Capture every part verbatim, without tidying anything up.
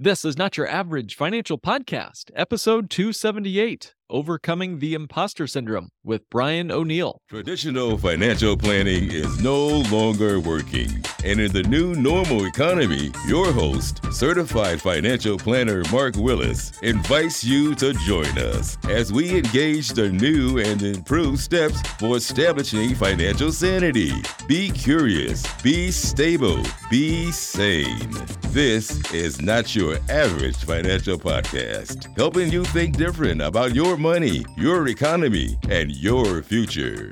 This is Not Your Average Financial Podcast, episode two seventy-eight, Overcoming the Imposter Syndrome with Brian O'Neill. Traditional financial planning is no longer working. And in the new normal economy, your host, certified financial planner Mark Willis, invites you to join us as we engage the new and improved steps for establishing financial sanity. Be curious, be stable, be sane. This is Not Your Average Financial Podcast, helping you think different about your money, your economy, and your future.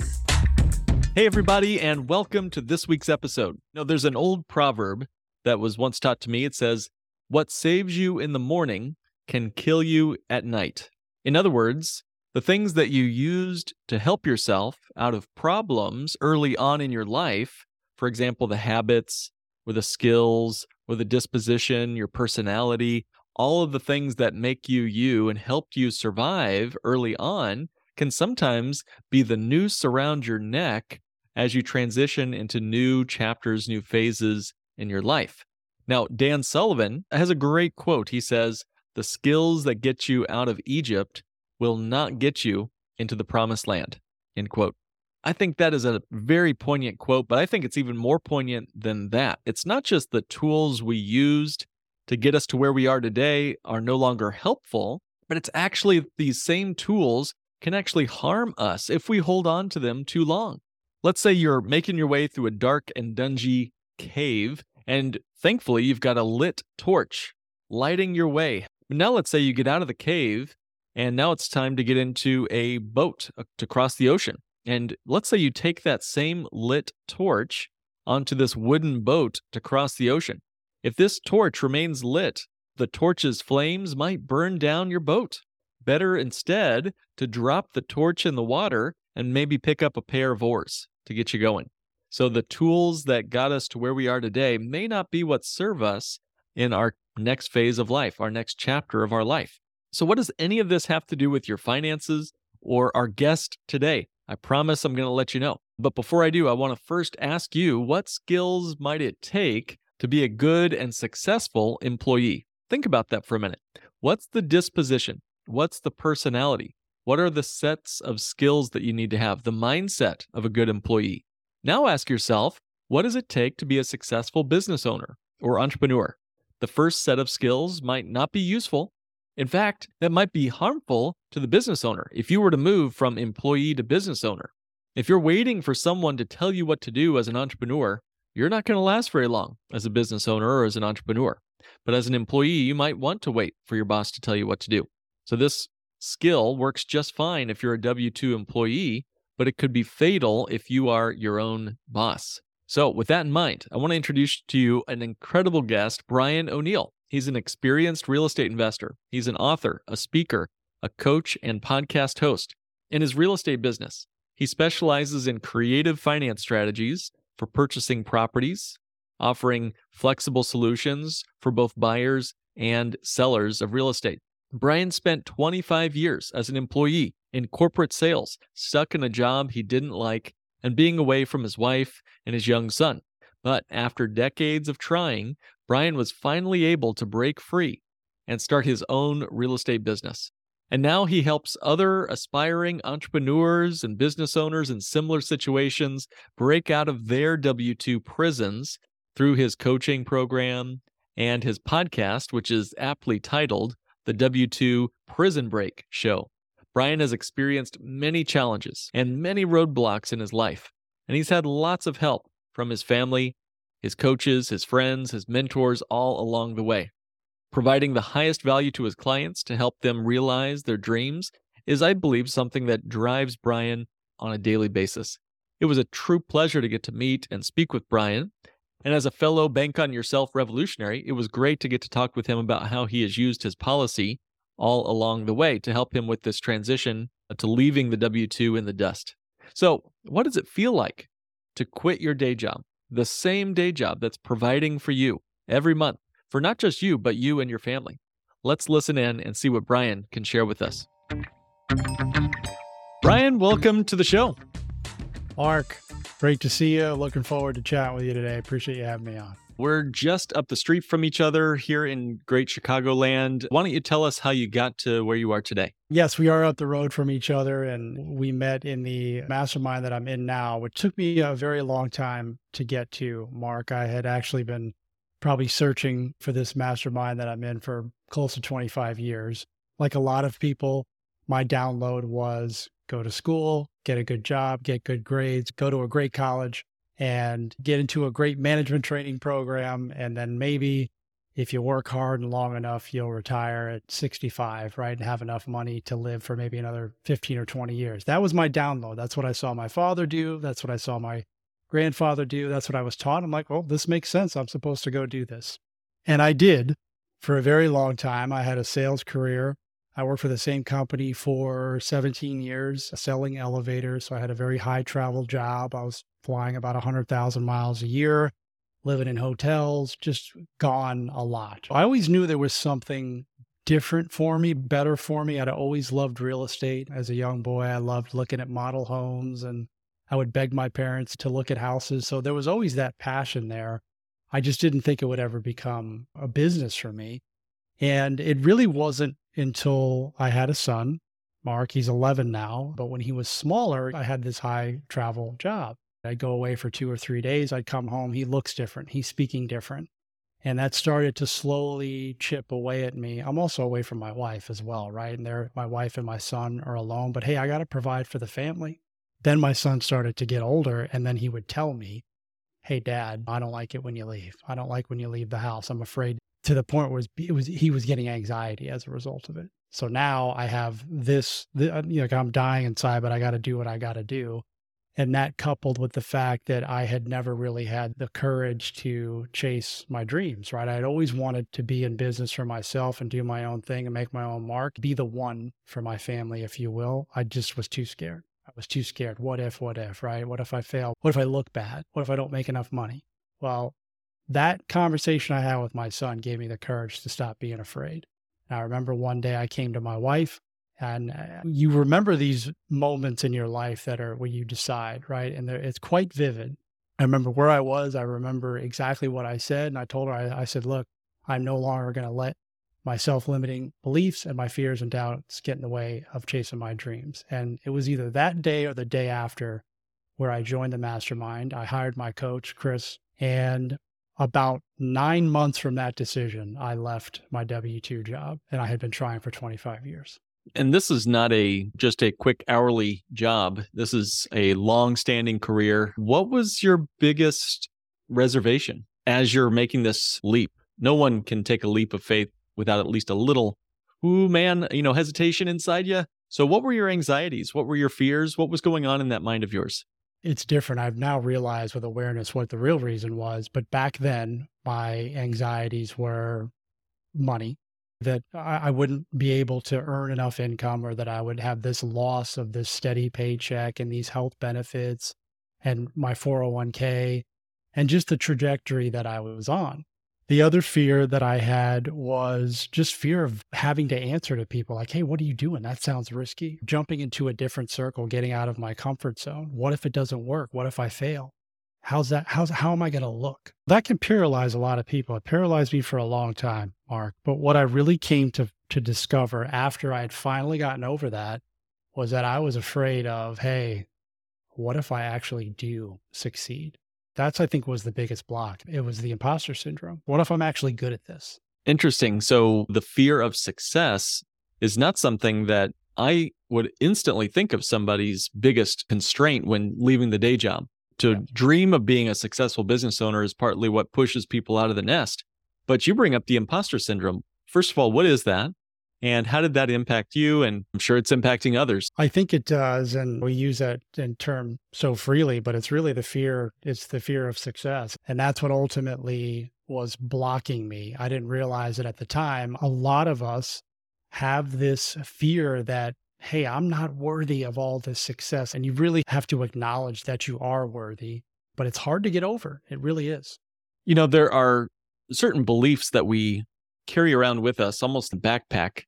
Hey, everybody, and welcome to this week's episode. Now, there's an old proverb that was once taught to me. It says, what saves you in the morning can kill you at night. In other words, the things that you used to help yourself out of problems early on in your life, for example, the habits or the skills or the disposition, your personality, all of the things that make you you and helped you survive early on can sometimes be the noose around your neck as you transition into new chapters, new phases in your life. Now, Dan Sullivan has a great quote. He says, the skills that get you out of Egypt will not get you into the promised land, end quote. I think that is a very poignant quote, but I think it's even more poignant than that. It's not just the tools we used to get us to where we are today are no longer helpful, but it's actually these same tools can actually harm us if we hold on to them too long. Let's say you're making your way through a dark and dungy cave, and thankfully you've got a lit torch lighting your way. Now let's say you get out of the cave, and now it's time to get into a boat to cross the ocean. And let's say you take that same lit torch onto this wooden boat to cross the ocean. If this torch remains lit, the torch's flames might burn down your boat. Better instead to drop the torch in the water and maybe pick up a pair of oars to get you going. So the tools that got us to where we are today may not be what serve us in our next phase of life, our next chapter of our life. So what does any of this have to do with your finances or our guest today? I promise I'm going to let you know. But before I do, I want to first ask you, what skills might it take to be a good and successful employee? Think about that for a minute. What's the disposition? What's the personality? What are the sets of skills that you need to have? The mindset of a good employee. Now ask yourself, what does it take to be a successful business owner or entrepreneur? The first set of skills might not be useful. In fact, that might be harmful to the business owner if you were to move from employee to business owner. If you're waiting for someone to tell you what to do as an entrepreneur, you're not going to last very long as a business owner or as an entrepreneur. But as an employee, you might want to wait for your boss to tell you what to do. So this skill works just fine if you're a W two employee, but it could be fatal if you are your own boss. So with that in mind, I want to introduce to you an incredible guest, Brian O'Neill. He's an experienced real estate investor. He's an author, a speaker, a coach, and podcast host. In his real estate business, he specializes in creative finance strategies for purchasing properties, offering flexible solutions for both buyers and sellers of real estate. Brian spent twenty-five years as an employee in corporate sales, stuck in a job he didn't like, and being away from his wife and his young son. But after decades of trying, Brian was finally able to break free and start his own real estate business. And now he helps other aspiring entrepreneurs and business owners in similar situations break out of their W two prisons through his coaching program and his podcast, which is aptly titled the W two Prison Break Show. Brian has experienced many challenges and many roadblocks in his life, and he's had lots of help from his family, his coaches, his friends, his mentors all along the way. Providing the highest value to his clients to help them realize their dreams is, I believe, something that drives Brian on a daily basis. It was a true pleasure to get to meet and speak with Brian. And as a fellow Bank on Yourself revolutionary, it was great to get to talk with him about how he has used his policy all along the way to help him with this transition to leaving the W two in the dust. So what does it feel like to quit your day job, the same day job that's providing for you every month, for not just you, but you and your family? Let's listen in and see what Brian can share with us. Brian, welcome to the show. Mark, great to see you. Looking forward to chatting with you today. Appreciate you having me on. We're just up the street from each other here in great Chicagoland. Why don't you tell us how you got to where you are today? Yes, we are up the road from each other, and we met in the mastermind that I'm in now, which took me a very long time to get to, Mark. I had actually been probably searching for this mastermind that I'm in for close to twenty-five years. Like a lot of people, my download was go to school, get a good job, get good grades, go to a great college, and get into a great management training program. And then maybe if you work hard and long enough, you'll retire at sixty-five, right? And have enough money to live for maybe another fifteen or twenty years. That was my download. That's what I saw my father do. That's what I saw my grandfather do. That's what I was taught. I'm like, well, this makes sense. I'm supposed to go do this. And I did for a very long time. I had a sales career. I worked for the same company for seventeen years, selling elevators. So I had a very high travel job. I was flying about one hundred thousand miles a year, living in hotels, just gone a lot. I always knew there was something different for me, better for me. I'd always loved real estate. As a young boy, I loved looking at model homes, and I would beg my parents to look at houses. So there was always that passion there. I just didn't think it would ever become a business for me. And it really wasn't until I had a son, Mark. He's eleven now, but when he was smaller, I had this high travel job. I'd go away for two or three days. I'd come home. He looks different. He's speaking different. And that started to slowly chip away at me. I'm also away from my wife as well, right? And there, my wife and my son are alone, but hey, I got to provide for the family. Then my son started to get older, and then he would tell me, hey, Dad, I don't like it when you leave. I don't like when you leave the house. I'm afraid. To the point where it was, he was getting anxiety as a result of it. So now I have this, the, you know, like I'm dying inside, but I got to do what I got to do. And that coupled with the fact that I had never really had the courage to chase my dreams, right? I'd always wanted to be in business for myself and do my own thing and make my own mark, be the one for my family, if you will. I just was too scared. I was too scared. What if, what if, right? What if I fail? What if I look bad? What if I don't make enough money? Well, that conversation I had with my son gave me the courage to stop being afraid. And I remember one day I came to my wife, and you remember these moments in your life that are where you decide, right? And it's quite vivid. I remember where I was. I remember exactly what I said. And I told her, I, I said, look, I'm no longer going to let my self-limiting beliefs and my fears and doubts get in the way of chasing my dreams. And it was either that day or the day after where I joined the mastermind. I hired my coach, Chris, and about nine months from that decision, I left my W two job, and I had been trying for twenty-five years. And this is not a just a quick hourly job. This is a long-standing career. What was your biggest reservation as you're making this leap? No one can take a leap of faith without at least a little, ooh, man, you know, hesitation inside you. So what were your anxieties? What were your fears? What was going on in that mind of yours? It's different. I've now realized with awareness what the real reason was. But back then, my anxieties were money, that I wouldn't be able to earn enough income, or that I would have this loss of this steady paycheck and these health benefits and my four oh one k and just the trajectory that I was on. The other fear that I had was just fear of having to answer to people like, hey, what are you doing? That sounds risky. Jumping into a different circle, getting out of my comfort zone. What if it doesn't work? What if I fail? How's that? How's, how am I going to look? That can paralyze a lot of people. It paralyzed me for a long time, Mark. But what I really came to, to discover after I had finally gotten over that was that I was afraid of, hey, what if I actually do succeed? That's, I think, was the biggest block. It was the imposter syndrome. What if I'm actually good at this? Interesting. So the fear of success is not something that I would instantly think of somebody's biggest constraint when leaving the day job. To yeah. dream of being a successful business owner is partly what pushes people out of the nest. But you bring up the imposter syndrome. First of all, what is that? And how did that impact you? And I'm sure it's impacting others. I think it does. And we use that in term so freely, but it's really the fear. It's the fear of success. And that's what ultimately was blocking me. I didn't realize it at the time. A lot of us have this fear that, hey, I'm not worthy of all this success. And you really have to acknowledge that you are worthy, but it's hard to get over. It really is. You know, there are certain beliefs that we carry around with us, almost a backpack,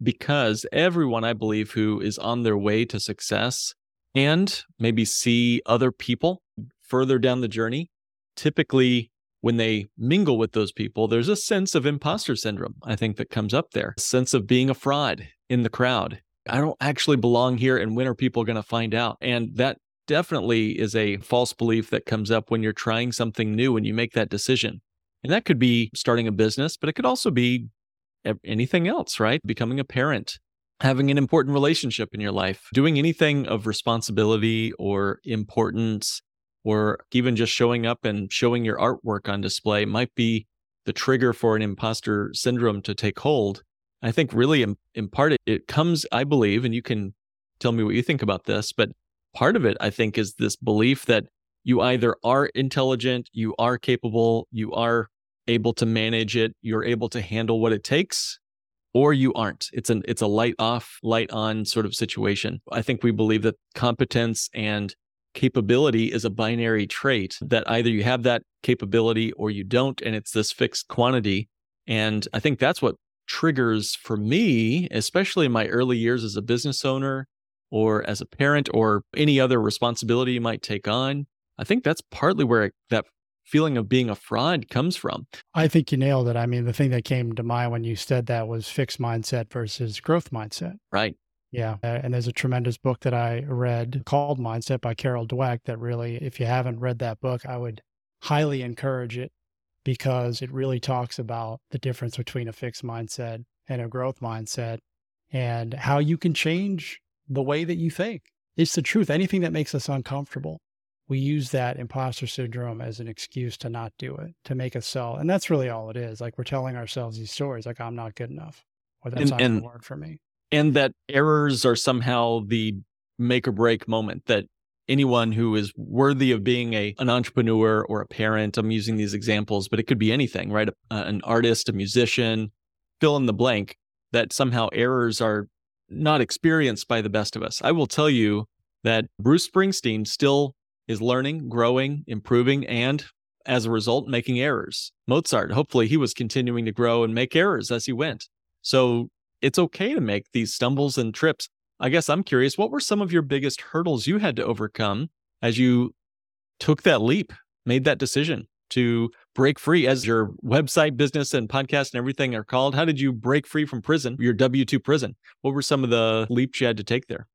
because everyone, I believe, who is on their way to success and maybe see other people further down the journey, typically when they mingle with those people, there's a sense of imposter syndrome, I think, that comes up there. A sense of being a fraud in the crowd. I don't actually belong here, and when are people going to find out? And that definitely is a false belief that comes up when you're trying something new, when you make that decision. And that could be starting a business, but it could also be anything else, right? Becoming a parent, having an important relationship in your life, doing anything of responsibility or importance, or even just showing up and showing your artwork on display might be the trigger for an imposter syndrome to take hold. I think really in part it comes, I believe, and you can tell me what you think about this, but part of it, I think, is this belief that you either are intelligent, you are capable, you are able to manage it, you're able to handle what it takes, or you aren't. It's an it's a light off, light on sort of situation. I think we believe that competence and capability is a binary trait, that either you have that capability or you don't, and it's this fixed quantity. And I think that's what triggers for me, especially in my early years as a business owner or as a parent or any other responsibility you might take on. I think that's partly where that feeling of being a fraud comes from. I think you nailed it. I mean, the thing that came to mind when you said that was fixed mindset versus growth mindset. Right. Yeah. And there's a tremendous book that I read called Mindset by Carol Dweck that really, if you haven't read that book, I would highly encourage it, because it really talks about the difference between a fixed mindset and a growth mindset and how you can change the way that you think. It's the truth. Anything that makes us uncomfortable, we use that imposter syndrome as an excuse to not do it, to make us sell. And that's really all it is. Like, we're telling ourselves these stories like, I'm not good enough, or that's and, not going to work for me. And that errors are somehow the make or break moment, that anyone who is worthy of being a an entrepreneur or a parent, I'm using these examples, but it could be anything, right? A, an artist, a musician, fill in the blank, that somehow errors are not experienced by the best of us. I will tell you that Bruce Springsteen still is learning, growing, improving, and as a result, making errors. Mozart, hopefully he was continuing to grow and make errors as he went. So it's okay to make these stumbles and trips. I guess I'm curious, what were some of your biggest hurdles you had to overcome as you took that leap, made that decision to break free, as your website, business, and podcast and everything are called? How did you break free from prison, your W two prison? What were some of the leaps you had to take there?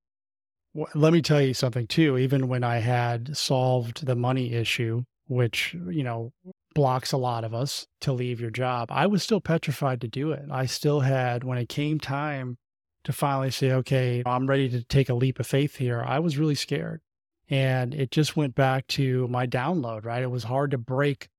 Well, let me tell you something too. Even when I had solved the money issue, which, you know, blocks a lot of us to leave your job, I was still petrified to do it. I still had, when it came time to finally say, okay, I'm ready to take a leap of faith here, I was really scared. And it just went back to my download, right? It was hard to break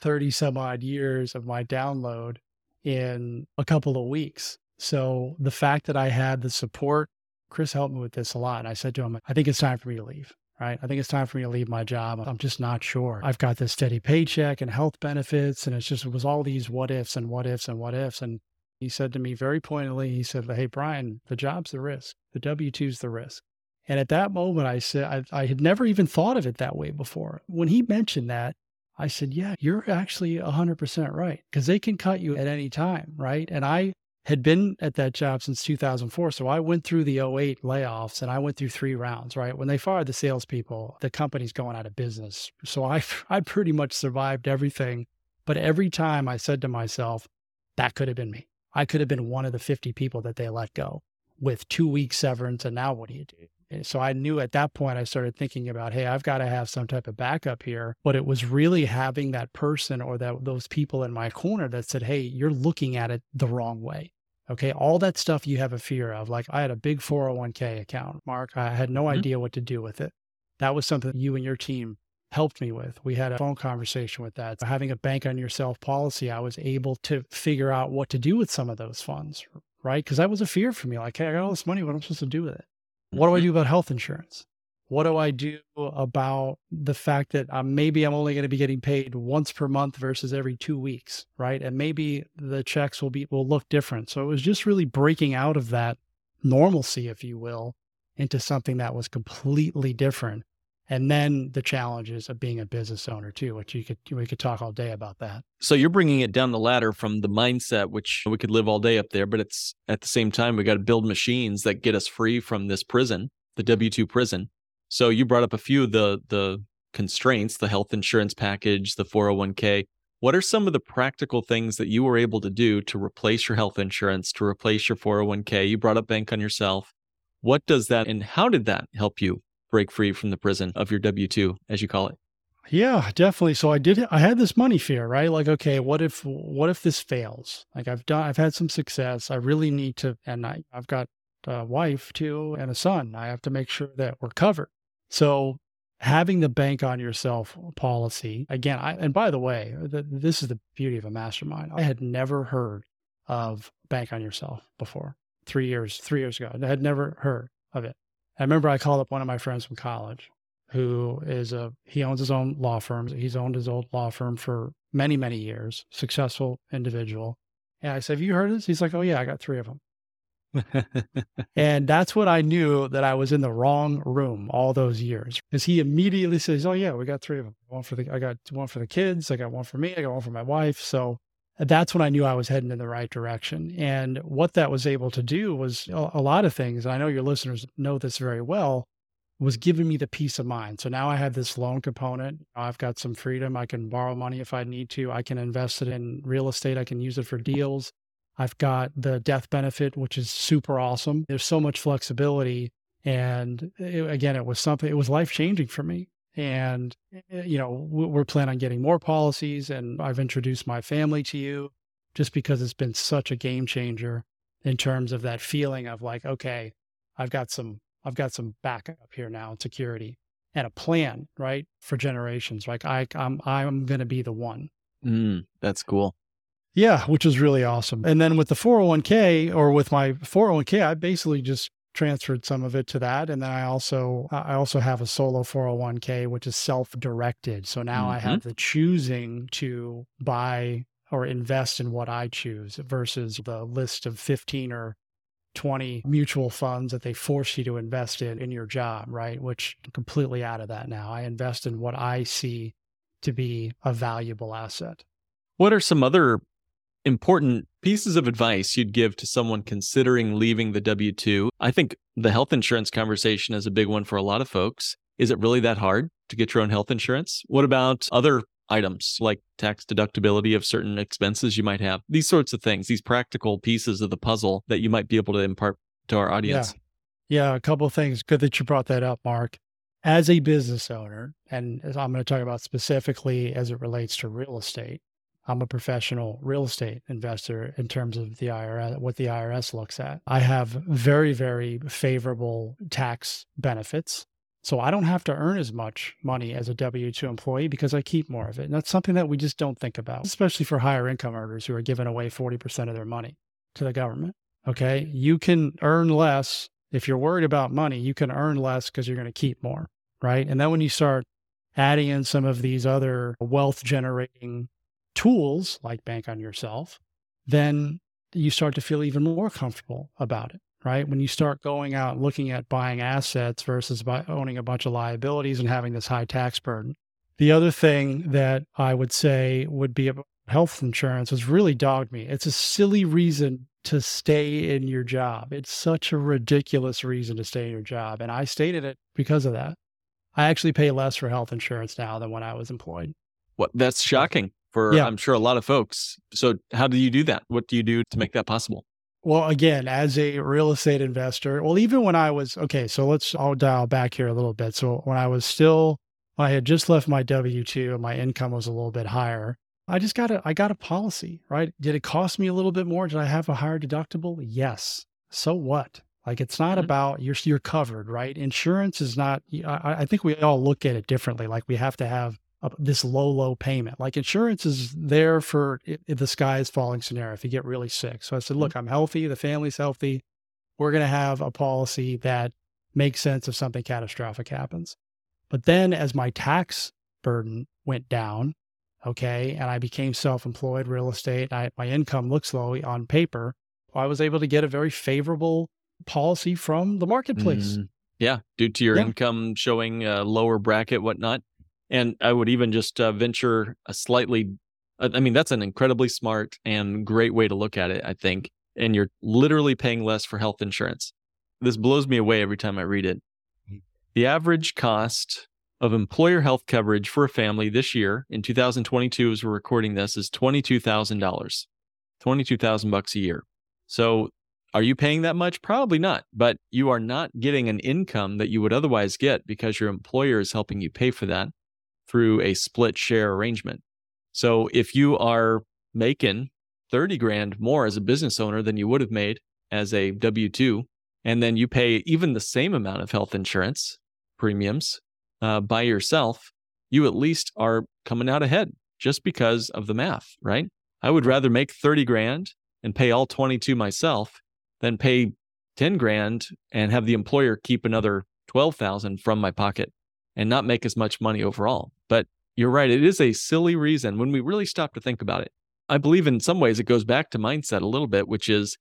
thirty some odd years of my download in a couple of weeks. So the fact that I had the support, Chris helped me with this a lot. And I said to him, I think it's time for me to leave, right? I think it's time for me to leave my job. I'm just not sure. I've got this steady paycheck and health benefits. And it's just, it was all these what ifs and what ifs and what ifs. And he said to me very pointedly, he said, hey, Brian, the job's the risk. The W two's the risk. And at that moment, I said, I, I had never even thought of it that way before. When he mentioned that, I said, yeah, you're actually one hundred percent right, because they can cut you at any time, right? And I had been at that job since two thousand four. So I went through the oh eight layoffs, and I went through three rounds, right? When they fired the salespeople, the company's going out of business. So I, I pretty much survived everything. But every time I said to myself, that could have been me. I could have been one of the fifty people that they let go with two weeks severance, and now what do you do? So I knew at that point, I started thinking about, hey, I've got to have some type of backup here. But it was really having that person or that those people in my corner that said, hey, you're looking at it the wrong way. Okay. All that stuff you have a fear of. Like, I had a big four oh one k account, Mark. I had no mm-hmm. idea what to do with it. That was something you and your team helped me with. We had a phone conversation with that. So having a bank on yourself policy, I was able to figure out what to do with some of those funds, right? Because that was a fear for me. Like, hey, I got all this money. What am I supposed to do with it? What do I do about health insurance? What do I do about the fact that um, maybe I'm only going to be getting paid once per month versus every two weeks, right? And maybe the checks will be will look different. So it was just really breaking out of that normalcy, if you will, into something that was completely different. And then the challenges of being a business owner too, which you could we could talk all day about that. So you're bringing it down the ladder from the mindset, which we could live all day up there, but it's at the same time, we got to build machines that get us free from this prison, the W two prison. So you brought up a few of the the constraints, the health insurance package, the four oh one k. What are some of the practical things that you were able to do to replace your health insurance, to replace your four oh one k? You brought up Bank on Yourself. What does that and how did that help you break free from the prison of your W two, as you call it? Yeah, definitely. So I did, I had this money fear, right? Like, okay, what if, what if this fails? Like I've done, I've had some success. I really need to, and I, I've got a wife too and a son. I have to make sure that we're covered. So having the Bank on Yourself policy, again, I, and by the way, the, this is the beauty of a mastermind. I had never heard of Bank on Yourself before. Three years, three years ago, I had never heard of it. I remember I called up one of my friends from college who is a, he owns his own law firm. He's owned his old law firm for many, many years, successful individual. And I said, have you heard of this? He's like, oh yeah, I got three of them. And that's what I knew that I was in the wrong room all those years. Because he immediately says, oh yeah, we got three of them. One for the, I got one for the kids. I got one for me. I got one for my wife. So that's when I knew I was heading in the right direction. And what that was able to do was a lot of things. And I know your listeners know this very well, was giving me the peace of mind. So now I have this loan component. I've got some freedom. I can borrow money if I need to. I can invest it in real estate. I can use it for deals. I've got the death benefit, which is super awesome. There's so much flexibility. And it, again, it was something, it was life-changing for me. And, you know, we're planning on getting more policies, and I've introduced my family to you just because it's been such a game changer in terms of that feeling of like, okay, I've got some, I've got some backup here now in security and a plan, right? For generations, like I, I'm, I'm going to be the one. Mm, that's cool. Yeah. Which is really awesome. And then with the four oh one k or with my four oh one k, I basically just transferred some of it to that. And then I also, I also have a solo four oh one k, which is self-directed. So now mm-hmm. I have the choosing to buy or invest in what I choose versus the list of fifteen or twenty mutual funds that they force you to invest in, in your job, right? Which I'm completely out of that now. I invest in what I see to be a valuable asset. What are some other important pieces of advice you'd give to someone considering leaving the W two? I think the health insurance conversation is a big one for a lot of folks. Is it really that hard to get your own health insurance? What about other items like tax deductibility of certain expenses you might have? These sorts of things, these practical pieces of the puzzle that you might be able to impart to our audience. Yeah, yeah, a couple of things. Good that you brought that up, Mark. As a business owner, and as I'm going to talk about specifically as it relates to real estate, I'm a professional real estate investor in terms of the I R S, what the I R S looks at. I have very, very favorable tax benefits. So I don't have to earn as much money as a W two employee because I keep more of it. And that's something that we just don't think about, especially for higher income earners who are giving away forty percent of their money to the government. Okay. You can earn less. If you're worried about money, you can earn less because you're going to keep more, right? And then when you start adding in some of these other wealth generating tools like Bank on Yourself, then you start to feel even more comfortable about it, right? When you start going out and looking at buying assets versus by owning a bunch of liabilities and having this high tax burden. The other thing that I would say would be about health insurance has really dogged me. It's a silly reason to stay in your job. It's such a ridiculous reason to stay in your job. And I stayed in it because of that. I actually pay less for health insurance now than when I was employed. What? That's shocking. For, yeah. I'm sure, a lot of folks. So how do you do that? What do you do to make that possible? Well, again, as a real estate investor, well, even when I was, okay, so let's, I'll dial back here a little bit. So when I was still, when I had just left my W two and my income was a little bit higher, I just got a, I got a policy, right? Did it cost me a little bit more? Did I have a higher deductible? Yes. So what? Like, it's not mm-hmm. about, you're, you're covered, right? Insurance is not, I, I think we all look at it differently. Like, we have to have this low, low payment. Like, insurance is there for it, it, the sky is falling scenario if you get really sick. So I said, look, I'm healthy. The family's healthy. We're going to have a policy that makes sense if something catastrophic happens. But then as my tax burden went down, okay, and I became self-employed real estate, I, my income looks low on paper, I was able to get a very favorable policy from the marketplace. Mm, yeah. Due to your yeah. income showing a lower bracket, whatnot. And I would even just uh, venture a slightly, I mean, that's an incredibly smart and great way to look at it, I think. And you're literally paying less for health insurance. This blows me away every time I read it. The average cost of employer health coverage for a family this year in two thousand twenty-two, as we're recording this, is twenty-two thousand dollars, twenty-two thousand bucks a year. So are you paying that much? Probably not, but you are not getting an income that you would otherwise get because your employer is helping you pay for that through a split share arrangement. So if you are making thirty grand more as a business owner than you would have made as a W two, and then you pay even the same amount of health insurance premiums uh, by yourself, you at least are coming out ahead just because of the math, right? I would rather make thirty grand and pay all twenty-two myself than pay ten grand and have the employer keep another twelve thousand from my pocket and not make as much money overall. But you're right, it is a silly reason when we really stop to think about it. I believe in some ways it goes back to mindset a little bit, which is,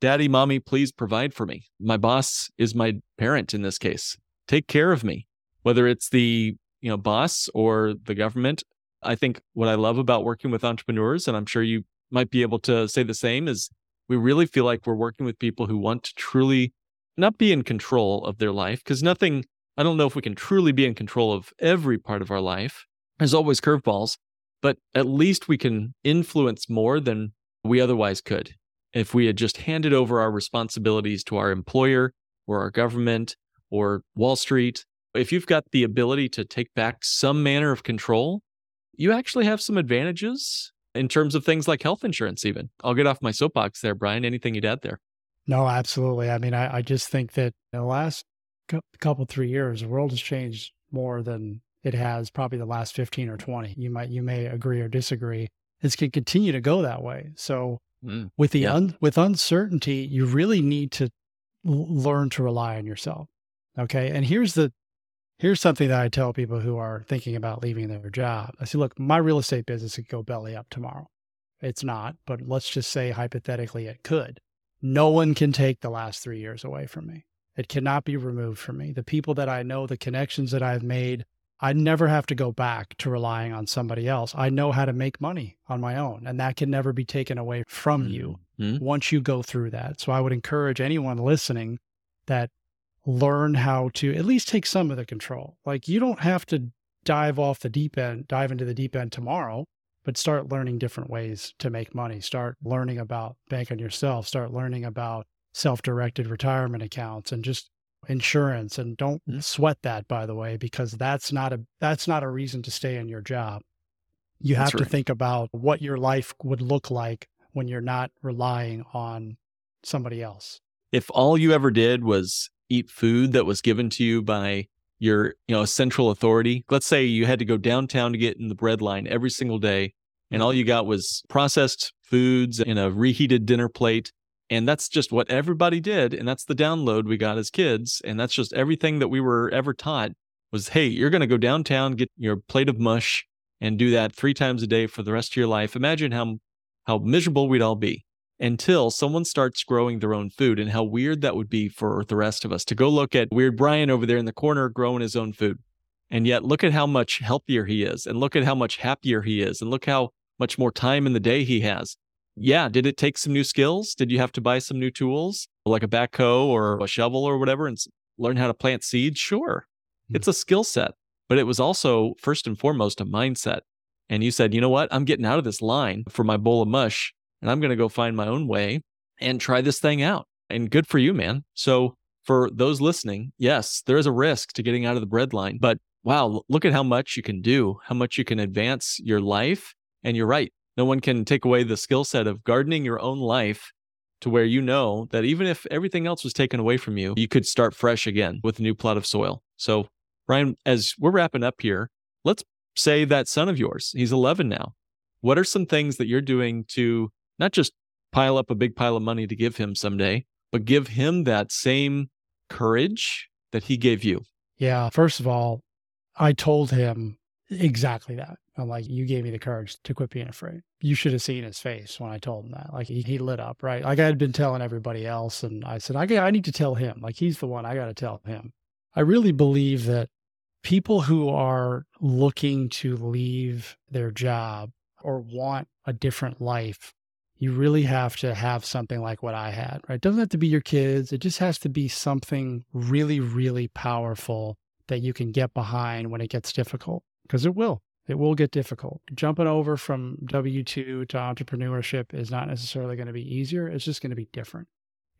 Daddy, Mommy, please provide for me. My boss is my parent in this case. Take care of me, whether it's the you know boss or the government. I think what I love about working with entrepreneurs, and I'm sure you might be able to say the same, is we really feel like we're working with people who want to truly not be in control of their life, because nothing, I don't know if we can truly be in control of every part of our life. There's always curveballs, but at least we can influence more than we otherwise could if we had just handed over our responsibilities to our employer or our government or Wall Street. If you've got the ability to take back some manner of control, you actually have some advantages in terms of things like health insurance even. I'll get off my soapbox there, Brian. Anything you'd add there? No, absolutely. I mean, I, I just think that in the last couple, three years, the world has changed more than it has probably the last fifteen or twenty. You might, you may agree or disagree. This can continue to go that way. So mm, with the yeah. un, with uncertainty, you really need to l- learn to rely on yourself. Okay. And here's the, here's something that I tell people who are thinking about leaving their job. I say, look, my real estate business could go belly up tomorrow. It's not, but let's just say hypothetically it could. No one can take the last three years away from me. It cannot be removed from me. The people that I know, the connections that I've made, I never have to go back to relying on somebody else. I know how to make money on my own, and that can never be taken away from you mm-hmm. once you go through that. So I would encourage anyone listening that learn how to at least take some of the control. Like, you don't have to dive off the deep end, dive into the deep end tomorrow, but start learning different ways to make money. Start learning about Bank on Yourself. Start learning about self-directed retirement accounts and just insurance. And don't sweat that, by the way, because that's not a that's not a reason to stay in your job. You have that's to right. think about what your life would look like when you're not relying on somebody else. If all you ever did was eat food that was given to you by your, you know, central authority, let's say you had to go downtown to get in the bread line every single day, and all you got was processed foods in a reheated dinner plate. And that's just what everybody did. And that's the download we got as kids. And that's just everything that we were ever taught was, hey, you're going to go downtown, get your plate of mush, and do that three times a day for the rest of your life. Imagine how how miserable we'd all be until someone starts growing their own food, and how weird that would be for the rest of us to go look at weird Brian over there in the corner growing his own food. And yet look at how much healthier he is, and look at how much happier he is, and look how much more time in the day he has. Yeah. Did it take some new skills? Did you have to buy some new tools like a backhoe or a shovel or whatever and learn how to plant seeds? Sure. Mm-hmm. It's a skill set, but it was also first and foremost a mindset. And you said, you know what? I'm getting out of this line for my bowl of mush, and I'm going to go find my own way and try this thing out. And good for you, man. So for those listening, yes, there is a risk to getting out of the bread line, but wow, look at how much you can do, how much you can advance your life. And you're right. No one can take away the skill set of gardening your own life to where you know that even if everything else was taken away from you, you could start fresh again with a new plot of soil. So Brian, as we're wrapping up here, let's say that son of yours, he's eleven now. What are some things that you're doing to not just pile up a big pile of money to give him someday, but give him that same courage that he gave you? Yeah. First of all, I told him exactly that. I'm like, you gave me the courage to quit being afraid. You should have seen his face when I told him that. Like, he, he lit up, right? Like, I had been telling everybody else, and I said, I, I need to tell him. Like, he's the one, I got to tell him. I really believe that people who are looking to leave their job or want a different life, you really have to have something like what I had, right? It doesn't have to be your kids. It just has to be something really, really powerful that you can get behind when it gets difficult, because it will. It will get difficult. Jumping over from W two to entrepreneurship is not necessarily going to be easier. It's just going to be different.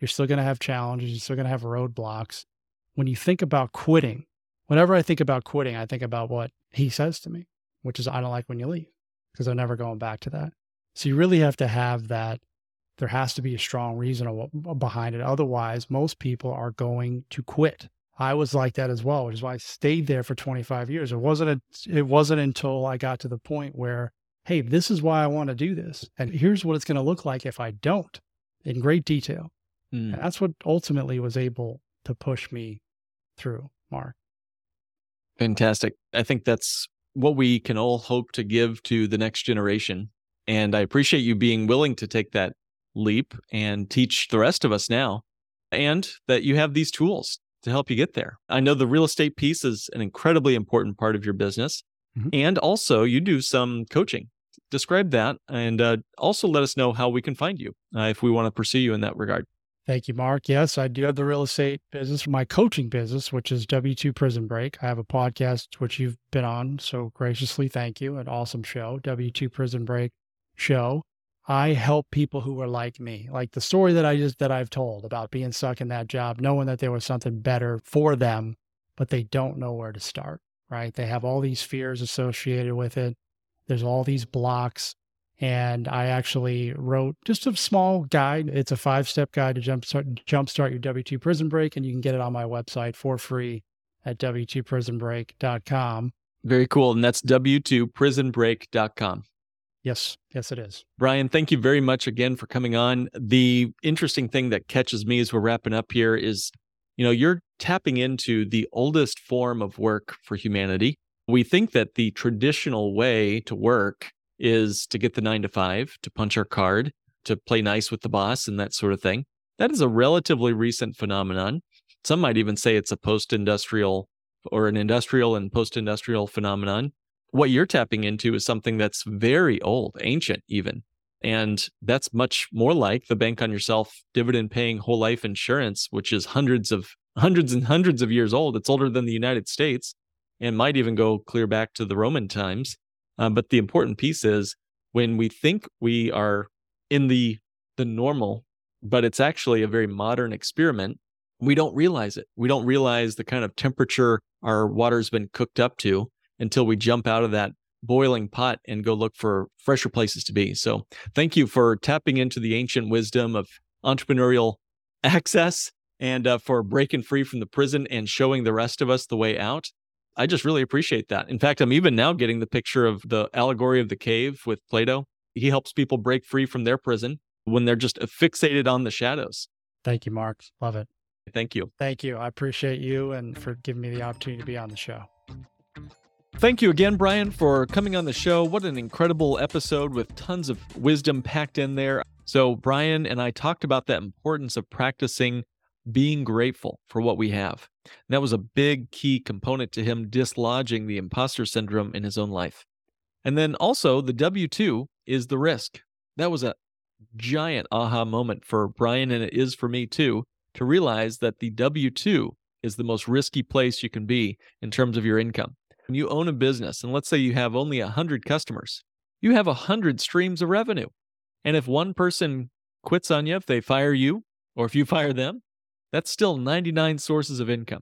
You're still going to have challenges. You're still going to have roadblocks. When you think about quitting, whenever I think about quitting, I think about what he says to me, which is, I don't like when you leave, because I'm never going back to that. So you really have to have that. There has to be a strong reason behind it. Otherwise, most people are going to quit. I was like that as well, which is why I stayed there for twenty-five years. It wasn't a, it wasn't until I got to the point where, hey, this is why I want to do this. And here's what it's going to look like if I don't, in great detail. Mm. And that's what ultimately was able to push me through, Mark. Fantastic. I think that's what we can all hope to give to the next generation. And I appreciate you being willing to take that leap and teach the rest of us now, and that you have these tools to help you get there. I know the real estate piece is an incredibly important part of your business. Mm-hmm. And also you do some coaching. Describe that, and uh, also let us know how we can find you uh, if we want to pursue you in that regard. Thank you, Mark. Yes, I do have the real estate business, my coaching business, which is W two Prison Break. I have a podcast, which you've been on, so graciously thank you. An awesome show, W two Prison Break show. I help people who are like me, like the story that I just, that I've told about being stuck in that job, knowing that there was something better for them, but they don't know where to start, right? They have all these fears associated with it. There's all these blocks. And I actually wrote just a small guide. It's a five-step guide to jumpstart, jumpstart your W two Prison Break. And you can get it on my website for free at W two prison break dot com. Very cool. And that's W two prison break dot com. Yes. Yes, it is. Brian, thank you very much again for coming on. The interesting thing that catches me as we're wrapping up here is, you know, you're tapping into the oldest form of work for humanity. We think that the traditional way to work is to get the nine to five, to punch our card, to play nice with the boss and that sort of thing. That is a relatively recent phenomenon. Some might even say it's a post-industrial or an industrial and post-industrial phenomenon. What you're tapping into is something that's very old, ancient even. And that's much more like the Bank on Yourself dividend paying whole life insurance, which is hundreds of hundreds and hundreds of years old. It's older than the United States and might even go clear back to the Roman times. Uh, but the important piece is when we think we are in the the normal, but it's actually a very modern experiment, we don't realize it. We don't realize the kind of temperature our water's been cooked up to until we jump out of that boiling pot and go look for fresher places to be. So thank you for tapping into the ancient wisdom of entrepreneurial access and uh, for breaking free from the prison and showing the rest of us the way out. I just really appreciate that. In fact, I'm even now getting the picture of the allegory of the cave with Plato. He helps people break free from their prison when they're just fixated on the shadows. Thank you, Mark. Love it. Thank you. Thank you. I appreciate you and for giving me the opportunity to be on the show. Thank you again, Brian, for coming on the show. What an incredible episode with tons of wisdom packed in there. So Brian and I talked about that importance of practicing being grateful for what we have. And that was a big key component to him dislodging the imposter syndrome in his own life. And then also the W two is the risk. That was a giant aha moment for Brian, and it is for me too, to realize that the W two is the most risky place you can be in terms of your income. When you own a business, and let's say you have only one hundred customers, you have one hundred streams of revenue. And if one person quits on you, if they fire you, or if you fire them, that's still ninety-nine sources of income.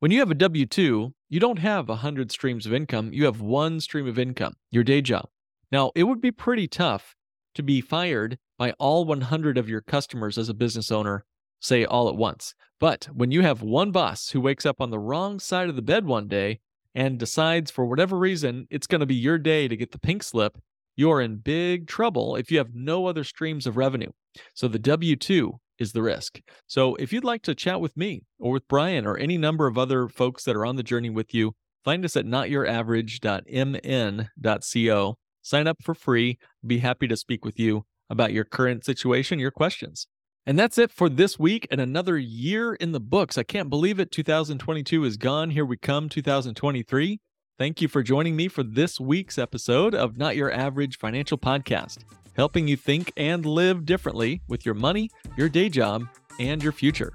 When you have a W two, you don't have one hundred streams of income. You have one stream of income, your day job. Now, it would be pretty tough to be fired by all one hundred of your customers as a business owner, say all at once. But when you have one boss who wakes up on the wrong side of the bed one day and decides for whatever reason it's going to be your day to get the pink slip, you're in big trouble if you have no other streams of revenue. So the W two is the risk. So if you'd like to chat with me or with Brian or any number of other folks that are on the journey with you, find us at not your average dot m n dot co. Sign up for free. Be happy to speak with you about your current situation, your questions. And that's it for this week and another year in the books. I can't believe it. two thousand twenty-two is gone. Here we come, two thousand twenty-three. Thank you for joining me for this week's episode of Not Your Average Financial Podcast, helping you think and live differently with your money, your day job, and your future.